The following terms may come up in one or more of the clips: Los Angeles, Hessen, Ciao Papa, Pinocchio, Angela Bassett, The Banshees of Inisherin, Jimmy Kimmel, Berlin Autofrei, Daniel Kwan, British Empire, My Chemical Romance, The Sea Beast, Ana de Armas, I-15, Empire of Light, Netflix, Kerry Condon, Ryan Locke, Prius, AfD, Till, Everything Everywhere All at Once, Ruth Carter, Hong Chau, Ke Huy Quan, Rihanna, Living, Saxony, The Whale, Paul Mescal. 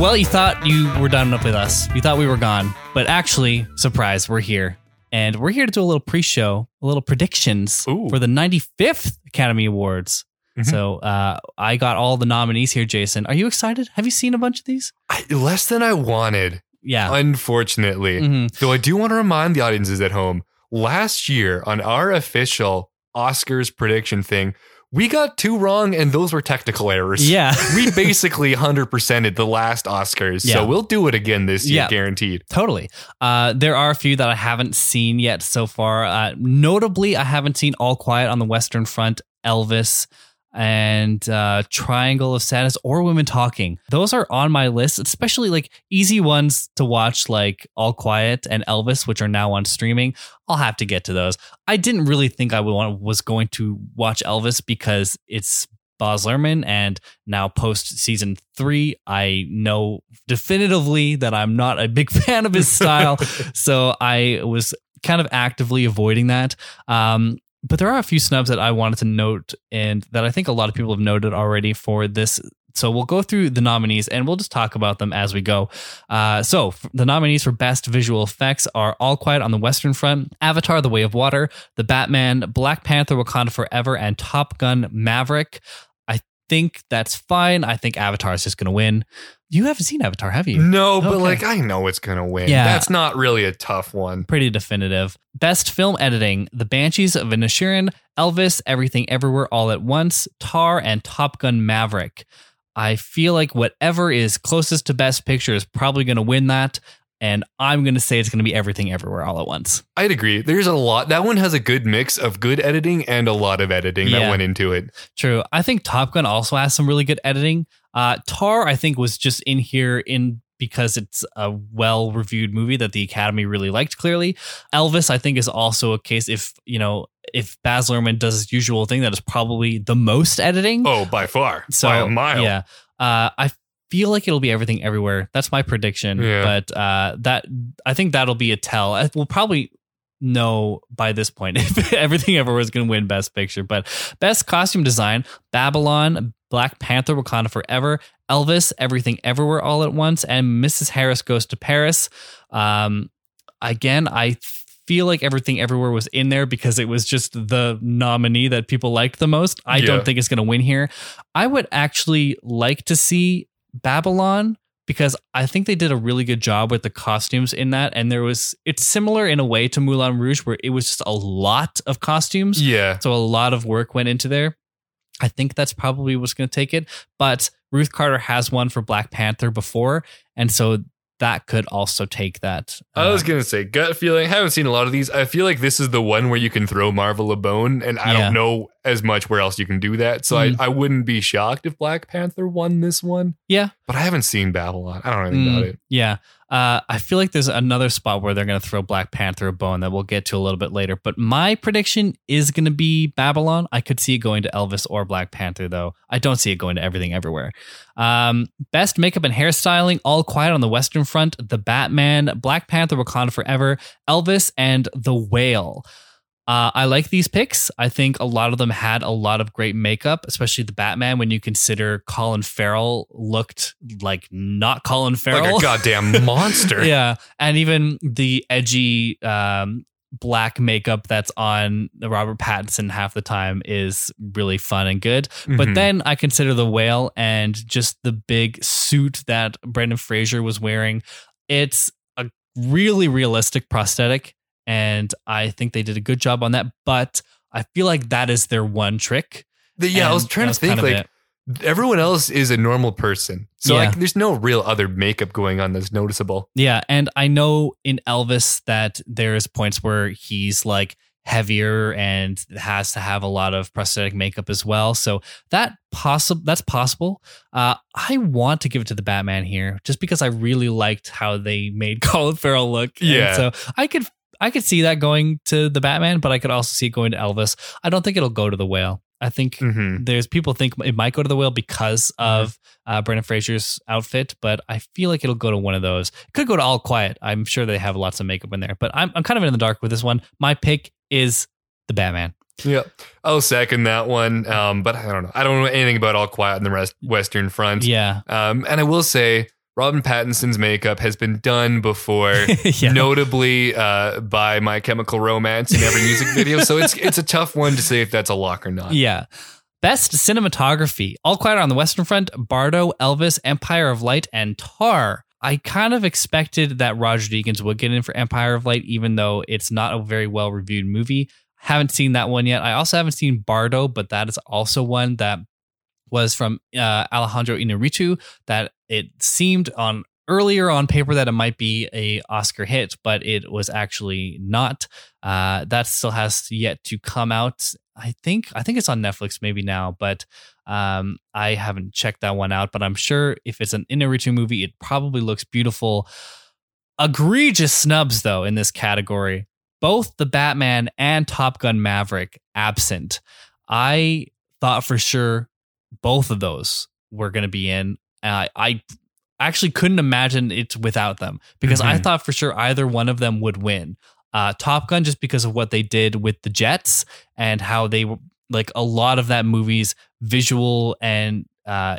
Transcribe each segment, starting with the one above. Well, you thought you were done with us. You thought we were gone. But actually, surprise, we're here. And we're here to do a little pre-show, a little predictions for the 95th Academy Awards. Mm-hmm. So I got all the nominees here, Jason. Are you excited? Have you seen a bunch of these? Less than I wanted. Yeah. Unfortunately. Mm-hmm. Though I do want to remind the audiences at home, last year on our official Oscars prediction thing, we got two wrong, and those were technical errors. Yeah. We basically 100%ed the last Oscars, so we'll do it again this year, guaranteed. Totally. There are a few that I haven't seen yet so far. Notably, I haven't seen All Quiet on the Western Front, Elvis, and Triangle of Sadness or Women Talking. Those are on my list, especially like easy ones to watch, like All Quiet and Elvis, which are now on streaming. I'll have to get to those. I didn't really think I was going to watch Elvis because it's Baz Luhrmann, and now post season 3, I know definitively that I'm not a big fan of his style. So I was kind of actively avoiding that. But there are a few snubs that I wanted to note and that I think a lot of people have noted already for this. So we'll go through the nominees and we'll just talk about them as we go. So the nominees for Best Visual Effects are All Quiet on the Western Front, Avatar: The Way of Water, The Batman, Black Panther: Wakanda Forever, and Top Gun: Maverick. I think that's fine. I think Avatar is just going to win. You haven't seen Avatar, have you? No, okay. But like I know it's going to win. Yeah. That's not really a tough one. Pretty definitive. Best Film Editing, The Banshees of Inisherin, Elvis, Everything Everywhere All at Once, Tar, and Top Gun: Maverick. I feel like whatever is closest to Best Picture is probably going to win that. And I'm going to say it's going to be Everything Everywhere All at Once. I'd agree. There's a lot. That one has a good mix of good editing and a lot of editing that went into it. True. I think Top Gun also has some really good editing. Tar, I think, was just in here because it's a well-reviewed movie that the Academy really liked, clearly. Elvis, I think, is also a case if Baz Luhrmann does his usual thing, that is probably the most editing. Oh, by far. So, by a mile. Yeah. I feel like it'll be Everything Everywhere. That's my prediction. Yeah. But I think that'll be a tell. We'll probably know by this point if Everything Everywhere is going to win Best Picture. But Best Costume Design, Babylon, Black Panther: Wakanda Forever, Elvis, Everything Everywhere All at Once, and Mrs. Harris Goes to Paris. Again, I feel like Everything Everywhere was in there because it was just the nominee that people liked the most. I don't think it's going to win here. I would actually like to see Babylon because I think they did a really good job with the costumes in that. And it's similar in a way to Moulin Rouge where it was just a lot of costumes. Yeah. So a lot of work went into there. I think that's probably what's going to take it. But Ruth Carter has won for Black Panther before. And so that could also take that. I was going to say gut feeling. I haven't seen a lot of these. I feel like this is the one where you can throw Marvel a bone. And I don't know as much where else you can do that. So I wouldn't be shocked if Black Panther won this one. Yeah. But I haven't seen Babylon. I don't know anything about it. Yeah. I feel like there's another spot where they're going to throw Black Panther a bone that we'll get to a little bit later. But my prediction is going to be Babylon. I could see it going to Elvis or Black Panther, though. I don't see it going to Everything Everywhere. Best Makeup and Hairstyling, All Quiet on the Western Front, The Batman, Black Panther: Wakanda Forever, Elvis, and The Whale. I like these picks. I think a lot of them had a lot of great makeup, especially the Batman. When you consider Colin Farrell looked like not Colin Farrell, like a goddamn monster. Yeah, and even the edgy black makeup that's on Robert Pattinson half the time is really fun and good. Mm-hmm. But then I consider The Whale and just the big suit that Brandon Fraser was wearing. It's a really realistic prosthetic. And I think they did a good job on that, but I feel like that is their one trick. I was trying to think like everyone else is a normal person. So there's no real other makeup going on that's noticeable. Yeah. And I know in Elvis that there's points where he's like heavier and has to have a lot of prosthetic makeup as well. So that's possible. I want to give it to the Batman here just because I really liked how they made Colin Farrell look. Yeah. And so I could see that going to the Batman, but I could also see it going to Elvis. I don't think it'll go to the Whale. I think there's people think it might go to the Whale because of Brendan Fraser's outfit, but I feel like it'll go to one of those. It could go to All Quiet. I'm sure they have lots of makeup in there, but I'm kind of in the dark with this one. My pick is the Batman. Yeah, I'll second that one. But I don't know. I don't know anything about All Quiet and the Western Front. Yeah. And I will say Robin Pattinson's makeup has been done before, notably by My Chemical Romance in every music video. So it's a tough one to say if that's a lock or not. Yeah. Best cinematography. All Quiet on the Western Front, Bardo, Elvis, Empire of Light, and Tar. I kind of expected that Roger Deakins would get in for Empire of Light, even though it's not a very well-reviewed movie. Haven't seen that one yet. I also haven't seen Bardo, but that is also one that was from Alejandro Inarritu, that it seemed on earlier on paper that it might be a Oscar hit, but it was actually not. That still has yet to come out. I think it's on Netflix maybe now, but I haven't checked that one out. But I'm sure if it's an Inarritu movie, it probably looks beautiful. Egregious snubs, though, in this category. Both The Batman and Top Gun Maverick absent. I thought for sure both of those were going to be in. I actually couldn't imagine it without them, because I thought for sure either one of them would win. Top Gun, just because of what they did with the jets and how they were like, a lot of that movie's visual and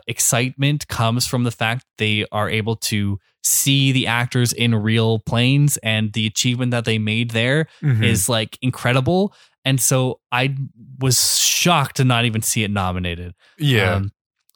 excitement comes from the fact they are able to see the actors in real planes, and the achievement that they made there is like incredible. And so I was shocked to not even see it nominated. Yeah.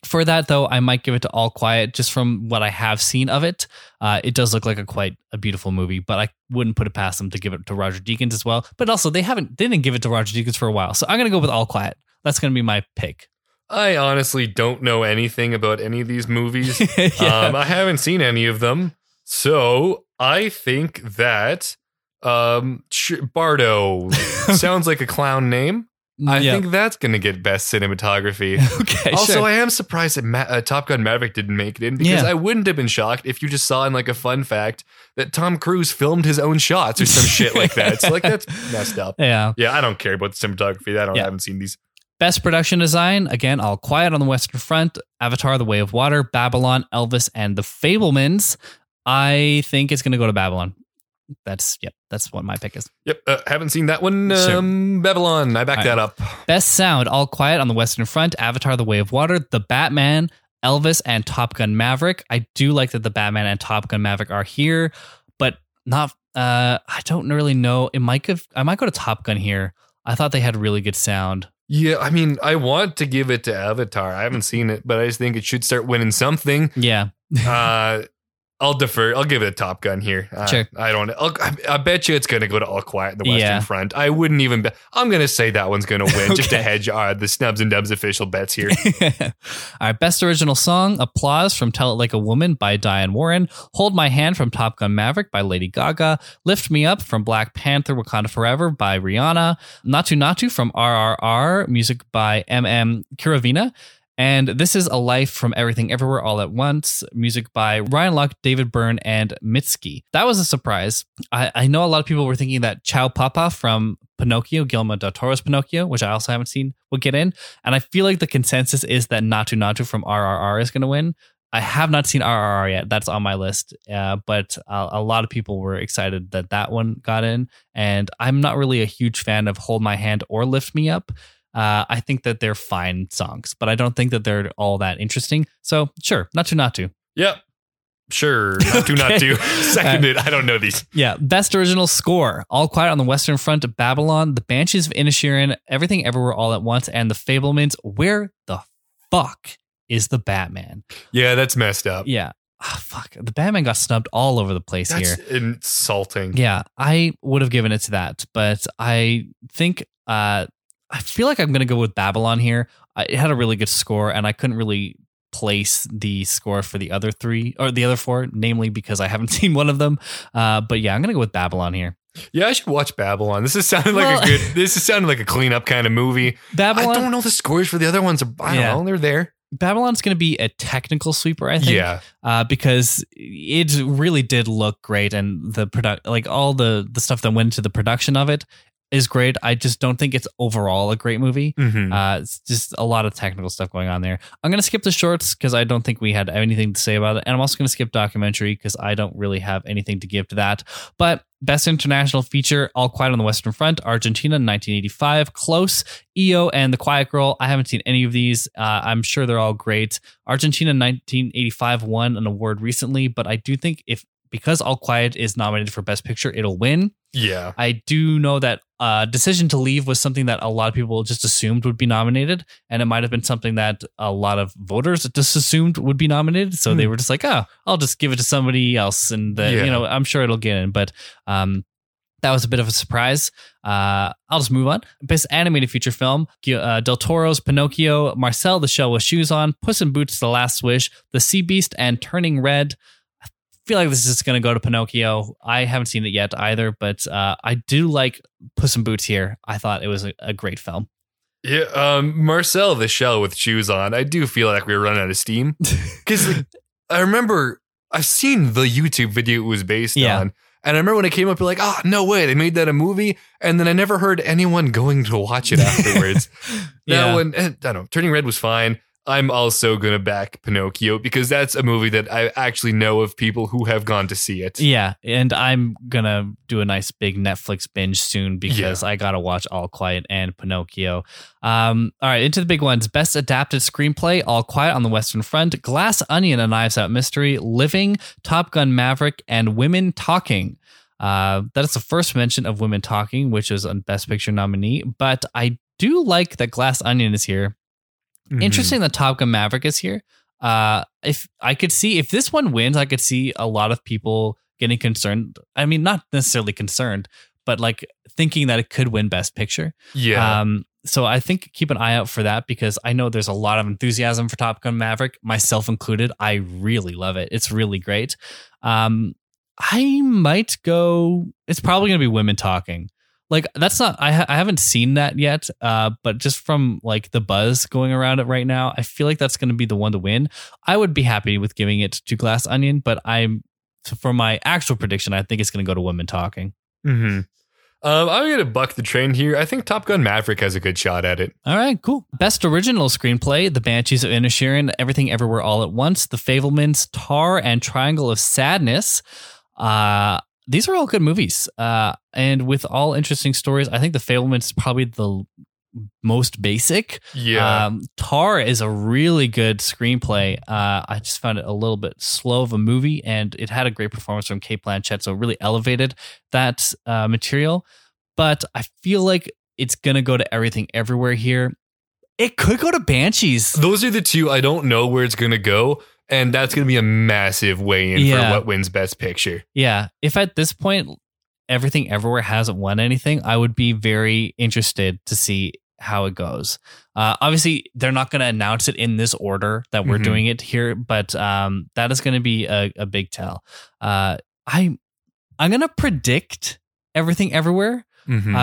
For that, though, I might give it to All Quiet, just from what I have seen of it. It does look like quite a beautiful movie, but I wouldn't put it past them to give it to Roger Deakins as well. But also, they didn't give it to Roger Deakins for a while. So I'm going to go with All Quiet. That's going to be my pick. I honestly don't know anything about any of these movies. I haven't seen any of them. So I think that Bardo sounds like a clown name. I think that's going to get best cinematography. Okay. Also, sure. I am surprised that Top Gun Maverick didn't make it in, because I wouldn't have been shocked if you just saw in like a fun fact that Tom Cruise filmed his own shots or some shit like that. So like, that's messed up. Yeah. Yeah. I don't care about the cinematography. I haven't seen these. Best production design. Again, All Quiet on the Western Front, Avatar: The Way of Water, Babylon, Elvis, and The Fabelmans. I think it's going to go to Babylon. That's what my pick is. Yep. Haven't seen that one. Sure. Babylon. I backed that up. Best sound. All Quiet on the Western Front, Avatar: The Way of Water, The Batman, Elvis, and Top Gun Maverick. I do like that The Batman and Top Gun Maverick are here, but not, I don't really know. I might go to Top Gun here. I thought they had really good sound. Yeah, I mean, I want to give it to Avatar. I haven't seen it, but I just think it should start winning something. Yeah. I'll defer. I'll give it a Top Gun here. Sure. I bet you it's going to go to All Quiet on the Western Front. I wouldn't even bet. I'm going to say that one's going to win just to hedge the Snubs and Dubs official bets here. All right. Best original song. Applause from Tell It Like a Woman by Diane Warren. Hold My Hand from Top Gun Maverick by Lady Gaga. Lift Me Up from Black Panther: Wakanda Forever by Rihanna. Natu Natu from RRR. Music by MM Kiravina. And This Is a Life from Everything Everywhere All at Once, music by Ryan Locke, David Byrne, and Mitski. That was a surprise. I know a lot of people were thinking that Ciao Papa from Pinocchio, Guillermo del Toro's Pinocchio, which I also haven't seen, will get in. And I feel like the consensus is that Natu Natu from RRR is going to win. I have not seen RRR yet. That's on my list. But a lot of people were excited that one got in. And I'm not really a huge fan of Hold My Hand or Lift Me Up. I think that they're fine songs, but I don't think that they're all that interesting. So sure, Natu Natu. Yep. Sure. Natu Natu. Seconded. I don't know these. Yeah. Best original score. All Quiet on the Western Front, Babylon, The Banshees of Inisherin, Everything Everywhere All at Once, and The Fabelmans. Where the fuck is The Batman? Yeah, that's messed up. Yeah. Oh, fuck. The Batman got snubbed all over the place here. That's insulting. Yeah. I would have given it to that, but I think, I feel like I'm going to go with Babylon here. It had a really good score, and I couldn't really place the score for the other three or the other four, namely because I haven't seen one of them. But yeah, I'm going to go with Babylon here. Yeah, I should watch Babylon. This is sounding like a cleanup kind of movie. Babylon, I don't know the scores for the other ones. I don't know. They're there. Babylon's going to be a technical sweeper, I think. Yeah. Because it really did look great, and the all the stuff that went into the production of it is great. I just don't think it's overall a great movie. It's just a lot of technical stuff going on there. I'm going to skip the shorts because I don't think we had anything to say about it. And I'm also going to skip documentary because I don't really have anything to give to that. But Best International Feature, All Quiet on the Western Front, Argentina, 1985. Close, EO, and The Quiet Girl. I haven't seen any of these. I'm sure they're all great. Argentina, 1985, won an award recently, but I do think because All Quiet is nominated for Best Picture, it'll win. Yeah. I do know that Decision to Leave was something that a lot of people just assumed would be nominated, and it might have been something that a lot of voters just assumed would be nominated. So they were just like, oh, I'll just give it to somebody else, and I'm sure it'll get in. But that was a bit of a surprise. I'll just move on. Best Animated Feature Film, Del Toro's Pinocchio, Marcel the Shell with Shoes On, Puss in Boots, The Last Wish, The Sea Beast, and Turning Red. Feel like this is going to go to Pinocchio. I haven't seen it yet either, but I do like Puss in Boots here. I thought it was a great film. Yeah, Marcel the Shell with Shoes On. I do feel like we're running out of steam because I remember I've seen the YouTube video it was based on, and I remember when it came up, you're like, oh, no way, they made that a movie, and then I never heard anyone going to watch it afterwards. I don't know. Turning Red was fine. I'm also going to back Pinocchio because that's a movie that I actually know of people who have gone to see it. Yeah, and I'm going to do a nice big Netflix binge soon because I got to watch All Quiet and Pinocchio. All right, into the big ones. Best Adapted Screenplay, All Quiet on the Western Front, Glass Onion, A Knives Out Mystery, Living, Top Gun: Maverick, and Women Talking. That is the first mention of Women Talking, which is a Best Picture nominee, but I do like that Glass Onion is here. Interesting that Top Gun Maverick is here. If this one wins, I could see a lot of people getting concerned. I mean, not necessarily concerned, but like thinking that it could win Best Picture. Yeah. So I think keep an eye out for that because I know there's a lot of enthusiasm for Top Gun Maverick, myself included. I really love it. It's really great. I might go. It's probably going to be Women Talking. Like that's not, I haven't seen that yet, but just from like the buzz going around it right now, I feel like that's going to be the one to win. I would be happy with giving it to Glass Onion, but for my actual prediction, I think it's going to go to Women Talking. Mm-hmm. I'm going to buck the train here. I think Top Gun Maverick has a good shot at it. All right, cool. Best Original Screenplay, The Banshees of Inisherin, Everything Everywhere All at Once, The Fabelmans, Tar, and Triangle of Sadness. These are all good movies, and with all interesting stories. I think The Fabelmans is probably the most basic. Yeah, Tar is a really good screenplay. I just found it a little bit slow of a movie, and it had a great performance from Cate Blanchett, so it really elevated that material. But I feel like it's gonna go to Everything Everywhere here. It could go to Banshees. Those are the two. I don't know where it's gonna go. And that's going to be a massive weigh-in for what wins Best Picture. Yeah. If at this point, Everything Everywhere hasn't won anything, I would be very interested to see how it goes. Obviously, they're not going to announce it in this order that we're doing it here, but that is going to be a big tell. I'm going to predict Everything Everywhere.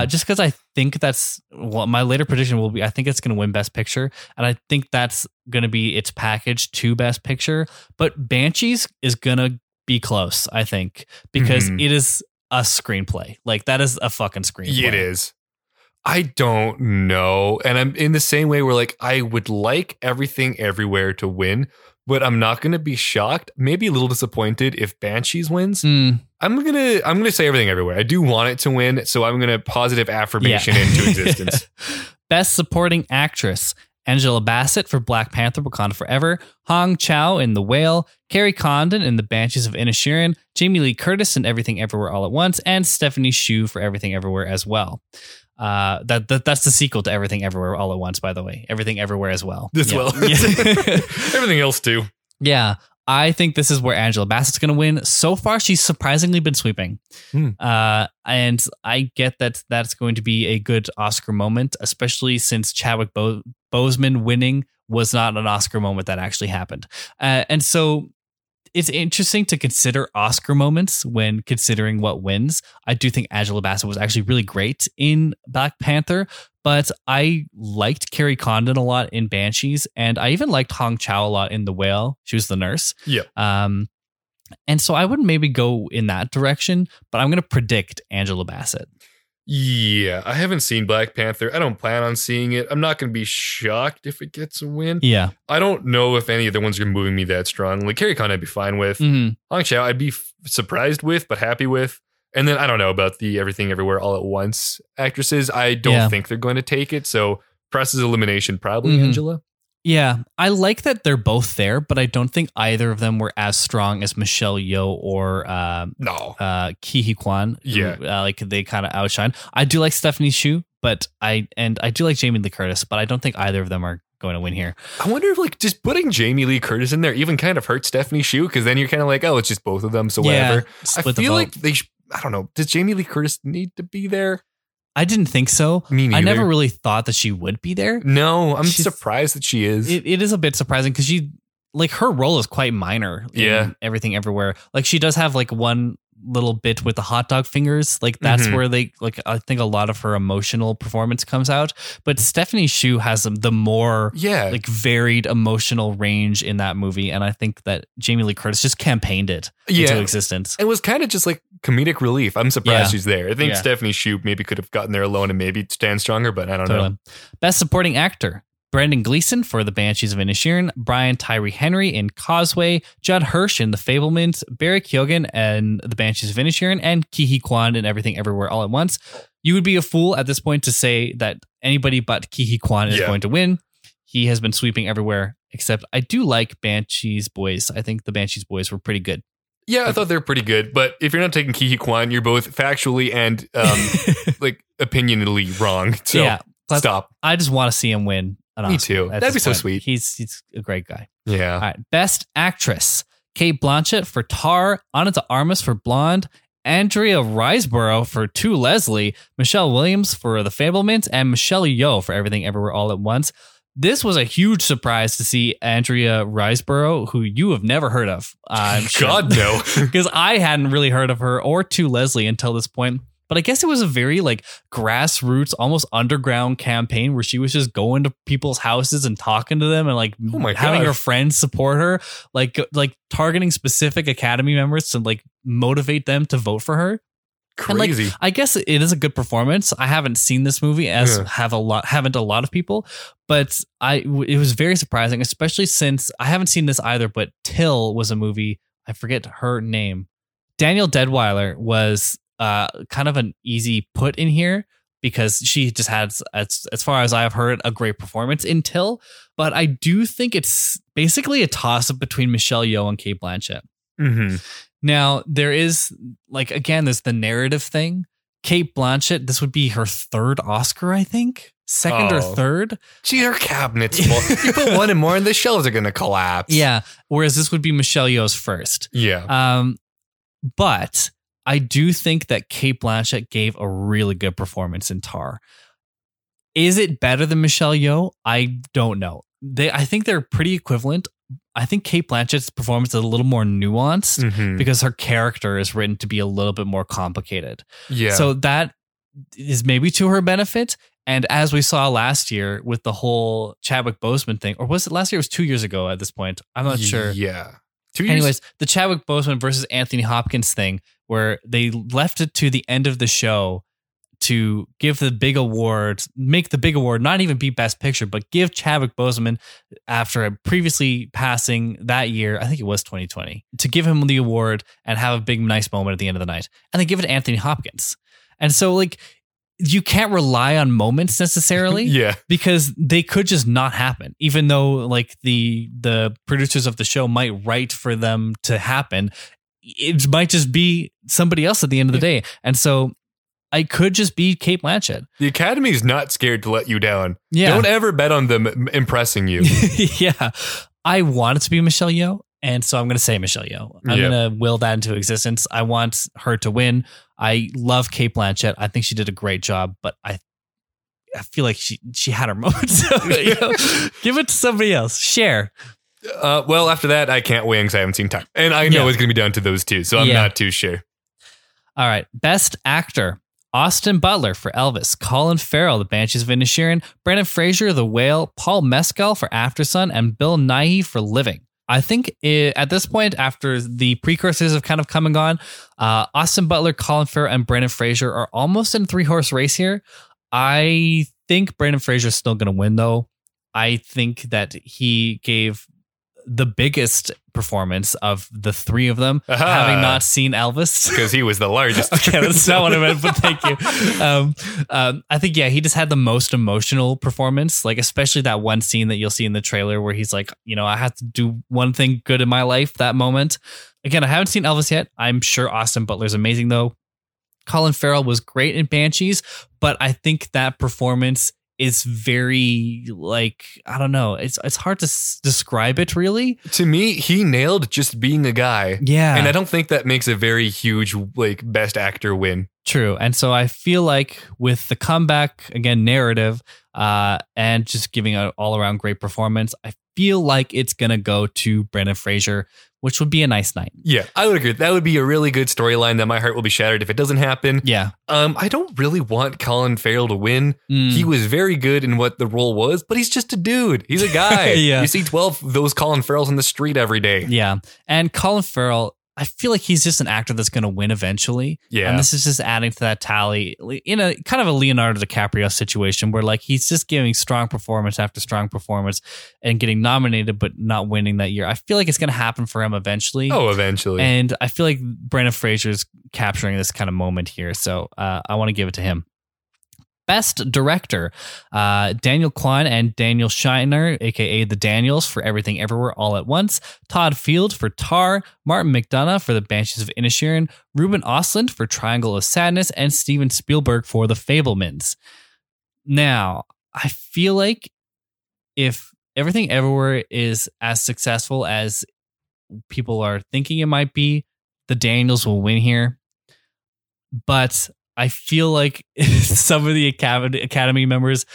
Just because I think that's what my later prediction will be. I think it's going to win Best Picture, and I think that's going to be its package to Best Picture. But Banshees is going to be close, I think, because it is a screenplay. Like, that is a fucking screenplay. It is. I don't know. And I'm in the same way where, like, I would like Everything Everywhere to win, but I'm not going to be shocked, maybe a little disappointed if Banshees wins. I'm gonna say Everything Everywhere. I do want it to win, so I'm gonna positive affirmation into existence. Best Supporting Actress: Angela Bassett for Black Panther: Wakanda Forever, Hong Chau in The Whale, Kerry Condon in The Banshees of Inisherin, Jamie Lee Curtis in Everything Everywhere All at Once, and Stephanie Hsu for Everything Everywhere as well. That's the sequel to Everything Everywhere All at Once, by the way. Everything Everywhere as well. Everything else too. Yeah. I think this is where Angela Bassett's going to win. So far, she's surprisingly been sweeping. And I get that that's going to be a good Oscar moment, especially since Chadwick Boseman winning was not an Oscar moment that actually happened. And so it's interesting to consider Oscar moments when considering what wins. I do think Angela Bassett was actually really great in Black Panther, but I liked Kerry Condon a lot in Banshees, and I even liked Hong Chau a lot in The Whale. She was the nurse. Yeah. And so I would maybe go in that direction, but I'm going to predict Angela Bassett. Yeah, I haven't seen Black Panther. I don't plan on seeing it. I'm not going to be shocked if it gets a win. Yeah. I don't know if any of the ones are moving me that strongly. Kerry Condon I'd be fine with. Hong Chau I'd be surprised with, but happy with. And then I don't know about the Everything Everywhere All at Once actresses. I don't think they're going to take it. So process elimination, probably Angela. Yeah, I like that they're both there, but I don't think either of them were as strong as Michelle Yeoh or Ke Huy Quan. Yeah, who, like they kind of outshine. I do like Stephanie Hsu, but I do like Jamie Lee Curtis, but I don't think either of them are going to win here. I wonder if like just putting Jamie Lee Curtis in there even kind of hurts Stephanie Hsu, because then you're kind of like, oh, it's just both of them, so whatever. I feel like they. I don't know. Does Jamie Lee Curtis need to be there? I didn't think so. Me neither. I never really thought that she would be there. No, I'm surprised that she is. It is a bit surprising because she, like, her role is quite minor. Yeah. In Everything Everywhere. Like, she does have, like, one little bit with the hot dog fingers. Like, that's where they, like, I think a lot of her emotional performance comes out. But Stephanie Hsu has the more, like, varied emotional range in that movie. And I think that Jamie Lee Curtis just campaigned it into existence. It was kind of just, like, comedic relief. I'm surprised she's there. I think Stephanie Hsu maybe could have gotten there alone and maybe stand stronger, but I don't know. Best Supporting Actor. Brendan Gleeson for The Banshees of Inisherin, Brian Tyree Henry in Causeway, Judd Hirsch in The Fabelmans, Barry Keoghan in The Banshees of Inisherin, and Ke Huy Quan in Everything Everywhere All at Once. You would be a fool at this point to say that anybody but Ke Huy Quan is going to win. He has been sweeping everywhere, except I do like Banshees Boys. I think The Banshees Boys were pretty good. Yeah, I thought they were pretty good, but if you're not taking Ke Huy Quan, you're both factually and like opinionally wrong. So stop. I just want to see him win. Me too. That'd be so sweet. He's a great guy. Yeah. All right. Best Actress. Cate Blanchett for Tar, Ana de Armas for Blonde, Andrea Riseborough for To Leslie, Michelle Williams for The Fabelmans, and Michelle Yeoh for Everything Everywhere All at Once. This was a huge surprise to see Andrea Riseborough, who you have never heard of. God, no. Because I hadn't really heard of her or To Leslie until this point. But I guess it was a very like grassroots, almost underground campaign where she was just going to people's houses and talking to them and like having her friends support her, like targeting specific Academy members to like motivate them to vote for her. Crazy. And, like, I guess it is a good performance. I haven't seen this movie as haven't a lot of people, but it was very surprising, especially since I haven't seen this either. But Till was a movie. I forget her name. Daniel Deadwyler was. Kind of an easy put in here because she just had, as far as I've heard, a great performance in Till. But I do think it's basically a toss-up between Michelle Yeoh and Cate Blanchett. Mm-hmm. Now, there is, like, again, there's the narrative thing. Cate Blanchett, this would be her third Oscar, I think. Second or third. Gee, her cabinet's full. You put one and more and the shelves are going to collapse. Yeah, whereas this would be Michelle Yeoh's first. Yeah. But... I do think that Cate Blanchett gave a really good performance in Tar. Is it better than Michelle Yeoh? I don't know. I think they're pretty equivalent. I think Cate Blanchett's performance is a little more nuanced because her character is written to be a little bit more complicated. Yeah. So that is maybe to her benefit. And as we saw last year with the whole Chadwick Boseman thing, or was it last year? It was 2 years ago at this point. I'm not sure. Yeah. Anyways, the Chadwick Boseman versus Anthony Hopkins thing, where they left it to the end of the show to give the big award, make the big award, not even be Best Picture, but give Chadwick Boseman, after previously passing that year, I think it was 2020, to give him the award and have a big, nice moment at the end of the night. And they give it to Anthony Hopkins. And so, like, you can't rely on moments necessarily because they could just not happen, even though like the producers of the show might write for them to happen. It might just be somebody else at the end of the day. And so I could just be Cate Blanchett. The Academy is not scared to let you down. Yeah. Don't ever bet on them impressing you. I want it to be Michelle Yeoh. And so I'm going to say Michelle Yeoh. I'm going to will that into existence. I want her to win. I love Cate Blanchett. I think she did a great job, but I feel like she had her moment. So, you know, give it to somebody else. Share. Well, after that, I can't win because I haven't seen time. And I know it's going to be down to those two, so I'm not too sure. All right. Best Actor. Austin Butler for Elvis, Colin Farrell, The Banshees of Inisherin, Brandon Fraser, The Whale, Paul Mescal for Aftersun, and Bill Nighy for Living. I think at this point, after the precursors have kind of come and gone, Austin Butler, Colin Farrell, and Brandon Fraser are almost in a three-horse race here. I think Brandon Fraser is still going to win, though. I think that he gave the biggest performance of the three of them, having not seen Elvis. Because he was the largest. Okay, that's not what I meant, but thank you. I think, yeah, he just had the most emotional performance, like especially that one scene that you'll see in the trailer where he's like, you know, I have to do one thing good in my life, that moment. Again, I haven't seen Elvis yet. I'm sure Austin Butler's amazing, though. Colin Farrell was great in Banshees, but I think that performance is very, like, I don't know. It's hard to describe it, really. To me, he nailed just being a guy. Yeah. And I don't think that makes a very huge, like, best actor win. True. And so I feel like with the comeback, again, narrative, and just giving an all around great performance, I feel like it's going to go to Brandon Fraser, which would be a nice night. Yeah, I would agree. That would be a really good storyline that my heart will be shattered if it doesn't happen. Yeah. I don't really want Colin Farrell to win. Mm. He was very good in what the role was, but he's just a dude. He's a guy. Yeah. You see 12 of those Colin Farrells on the street every day. Yeah. And Colin Farrell, I feel like he's just an actor that's going to win eventually. Yeah. And this is just adding to that tally in a kind of a Leonardo DiCaprio situation where, like, he's just giving strong performance after strong performance and getting nominated, but not winning that year. I feel like it's going to happen for him eventually. Oh, eventually. And I feel like Brandon Fraser is capturing this kind of moment here. So I want to give it to him. Best Director, Daniel Kwan and Daniel Scheinner, a.k.a. The Daniels, for Everything Everywhere All at Once. Todd Field for Tar. Martin McDonagh for The Banshees of Inisherin. Ruben Östlund for Triangle of Sadness. And Steven Spielberg for The Fabelmans. Now, I feel like if Everything Everywhere is as successful as people are thinking it might be, The Daniels will win here. But I feel like some of the Academy members,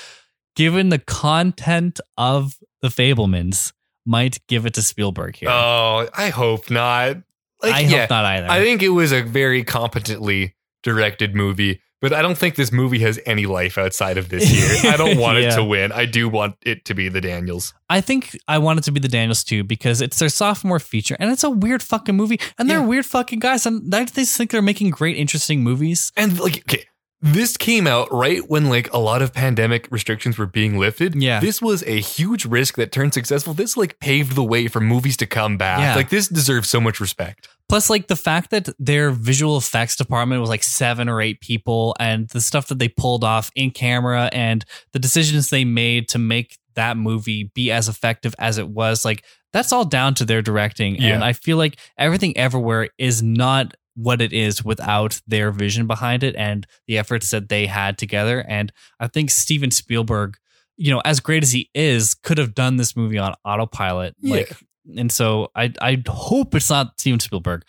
given the content of The Fabelmans, might give it to Spielberg here. Oh, I hope not. Like, I hope not either. I think it was a very competently directed movie, but I don't think this movie has any life outside of this year. I don't want it to win. I do want it to be The Daniels. I think I want it to be The Daniels too, because it's their sophomore feature and it's a weird fucking movie and they're weird fucking guys. And I just think they're making great, interesting movies. And, like, okay, this came out right when, like, a lot of pandemic restrictions were being lifted. Yeah. This was a huge risk that turned successful. This, like, paved the way for movies to come back. Yeah. Like, this deserves so much respect. Plus, like, the fact that their visual effects department was like 7 or 8 people, and the stuff that they pulled off in camera and the decisions they made to make that movie be as effective as it was, like, that's all down to their directing. Yeah. And I feel like Everything Everywhere is not what it is without their vision behind it and the efforts that they had together. And I think Steven Spielberg, you know, as great as he is, could have done this movie on autopilot. Yeah. Like, and so I hope it's not Steven Spielberg.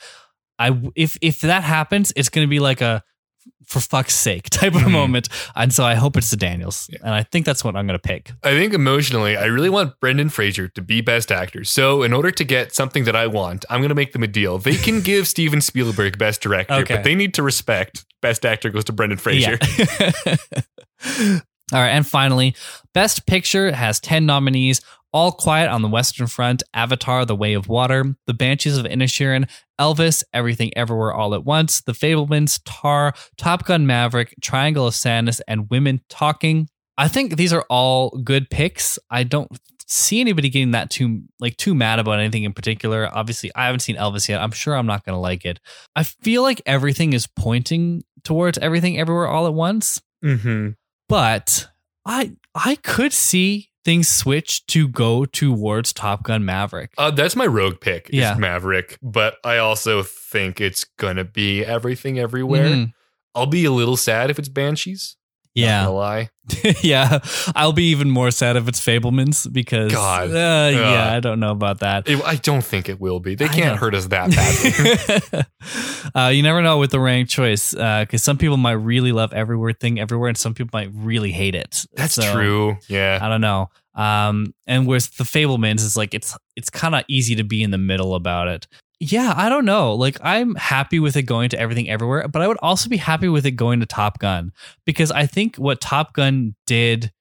If that happens, it's going to be like a for fuck's sake type of moment. And so I hope it's the Daniels. Yeah. And I think that's what I'm going to pick. I think emotionally, I really want Brendan Fraser to be best actor. So in order to get something that I want, I'm going to make them a deal. They can give Steven Spielberg best director, but they need to respect best actor goes to Brendan Fraser. Yeah. All right. And finally, Best Picture has 10 nominees. All Quiet on the Western Front, Avatar: The Way of Water, The Banshees of Inisherin, Elvis, Everything Everywhere All at Once, The Fabelmans, Tar, Top Gun: Maverick, Triangle of Sadness, and Women Talking. I think these are all good picks. I don't see anybody getting that too mad about anything in particular. Obviously, I haven't seen Elvis yet. I'm sure I'm not going to like it. I feel like everything is pointing towards Everything Everywhere All at Once. Mm-hmm. But I could see things switch to go towards Top Gun: Maverick. That's my rogue pick. Yeah. Is Maverick, but I also think it's gonna be Everything Everywhere. Mm-hmm. I'll be a little sad if it's Banshees. Yeah, not gonna lie. Yeah, I'll be even more sad if it's Fabelmans because God, yeah, I don't know about that. I don't think it will be. They can't hurt us that badly. You never know with the ranked choice because some people might really love Everything Everywhere and some people might really hate it. That's true. Yeah, I don't know. And with the Fabelmans, it's like it's kind of easy to be in the middle about it. Yeah, I don't know. Like, I'm happy with it going to Everything Everywhere, but I would also be happy with it going to Top Gun because I think what Top Gun did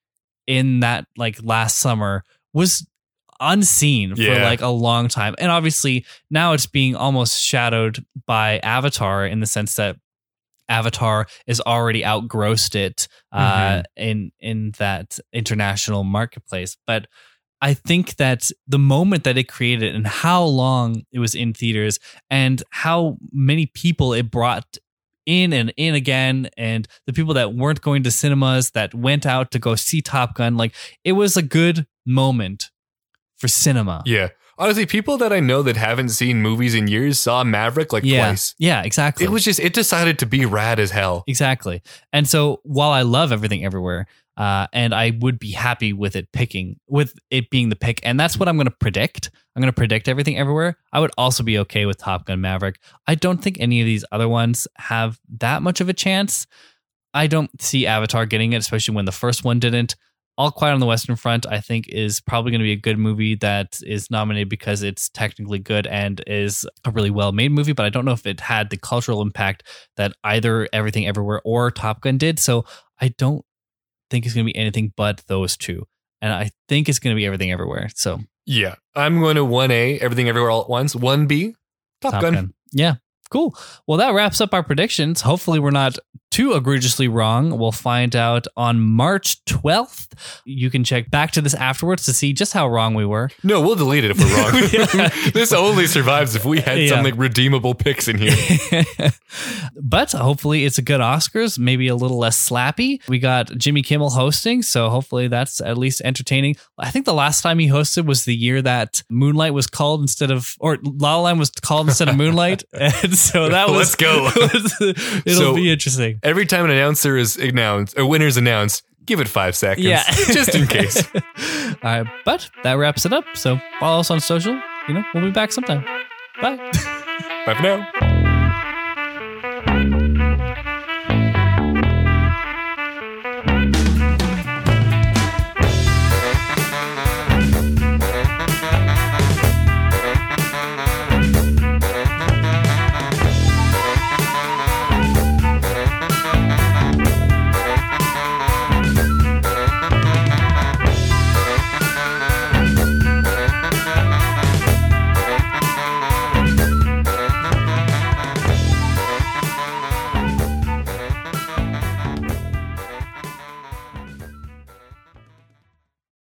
in that, like, last summer was unseen for like a long time. And obviously now it's being almost shadowed by Avatar in the sense that Avatar is already outgrossed it in that international marketplace. But I think that the moment that it created and how long it was in theaters and how many people it brought in again, and the people that weren't going to cinemas that went out to go see Top Gun, like, it was a good moment for cinema. Yeah. Honestly, people that I know that haven't seen movies in years saw Maverick twice. Yeah, exactly. It was just, it decided to be rad as hell. Exactly. And so while I love Everything Everywhere, and I would be happy with it being the pick. And that's what I'm going to predict. I'm going to predict Everything Everywhere. I would also be okay with Top Gun Maverick. I don't think any of these other ones have that much of a chance. I don't see Avatar getting it, especially when the first one didn't. All Quiet on the Western Front, I think, is probably going to be a good movie that is nominated because it's technically good and is a really well-made movie, but I don't know if it had the cultural impact that either Everything Everywhere or Top Gun did, so I don't think it's going to be anything but those two, and I think it's going to be Everything Everywhere, so... Yeah, I'm going to 1A, Everything Everywhere All at Once, 1B, Top Gun. Yeah. Cool. Well, that wraps up our predictions. Hopefully we're not too egregiously wrong. We'll find out on March 12th. You can check back to this afterwards to see just how wrong we were. No, we'll delete it if we're wrong. This only survives if we had some redeemable picks in here. But hopefully it's a good Oscars, maybe a little less slappy. We got Jimmy Kimmel hosting, so hopefully that's at least entertaining. I think the last time he hosted was the year that Moonlight was called La La Land was called instead of Moonlight. So that was... Let's go. It'll be interesting. Every time an announcer is announced, a winner's announced, give it 5 seconds. Yeah. Just in case. All right. But that wraps it up. So follow us on social. We'll be back sometime. Bye. Bye for now.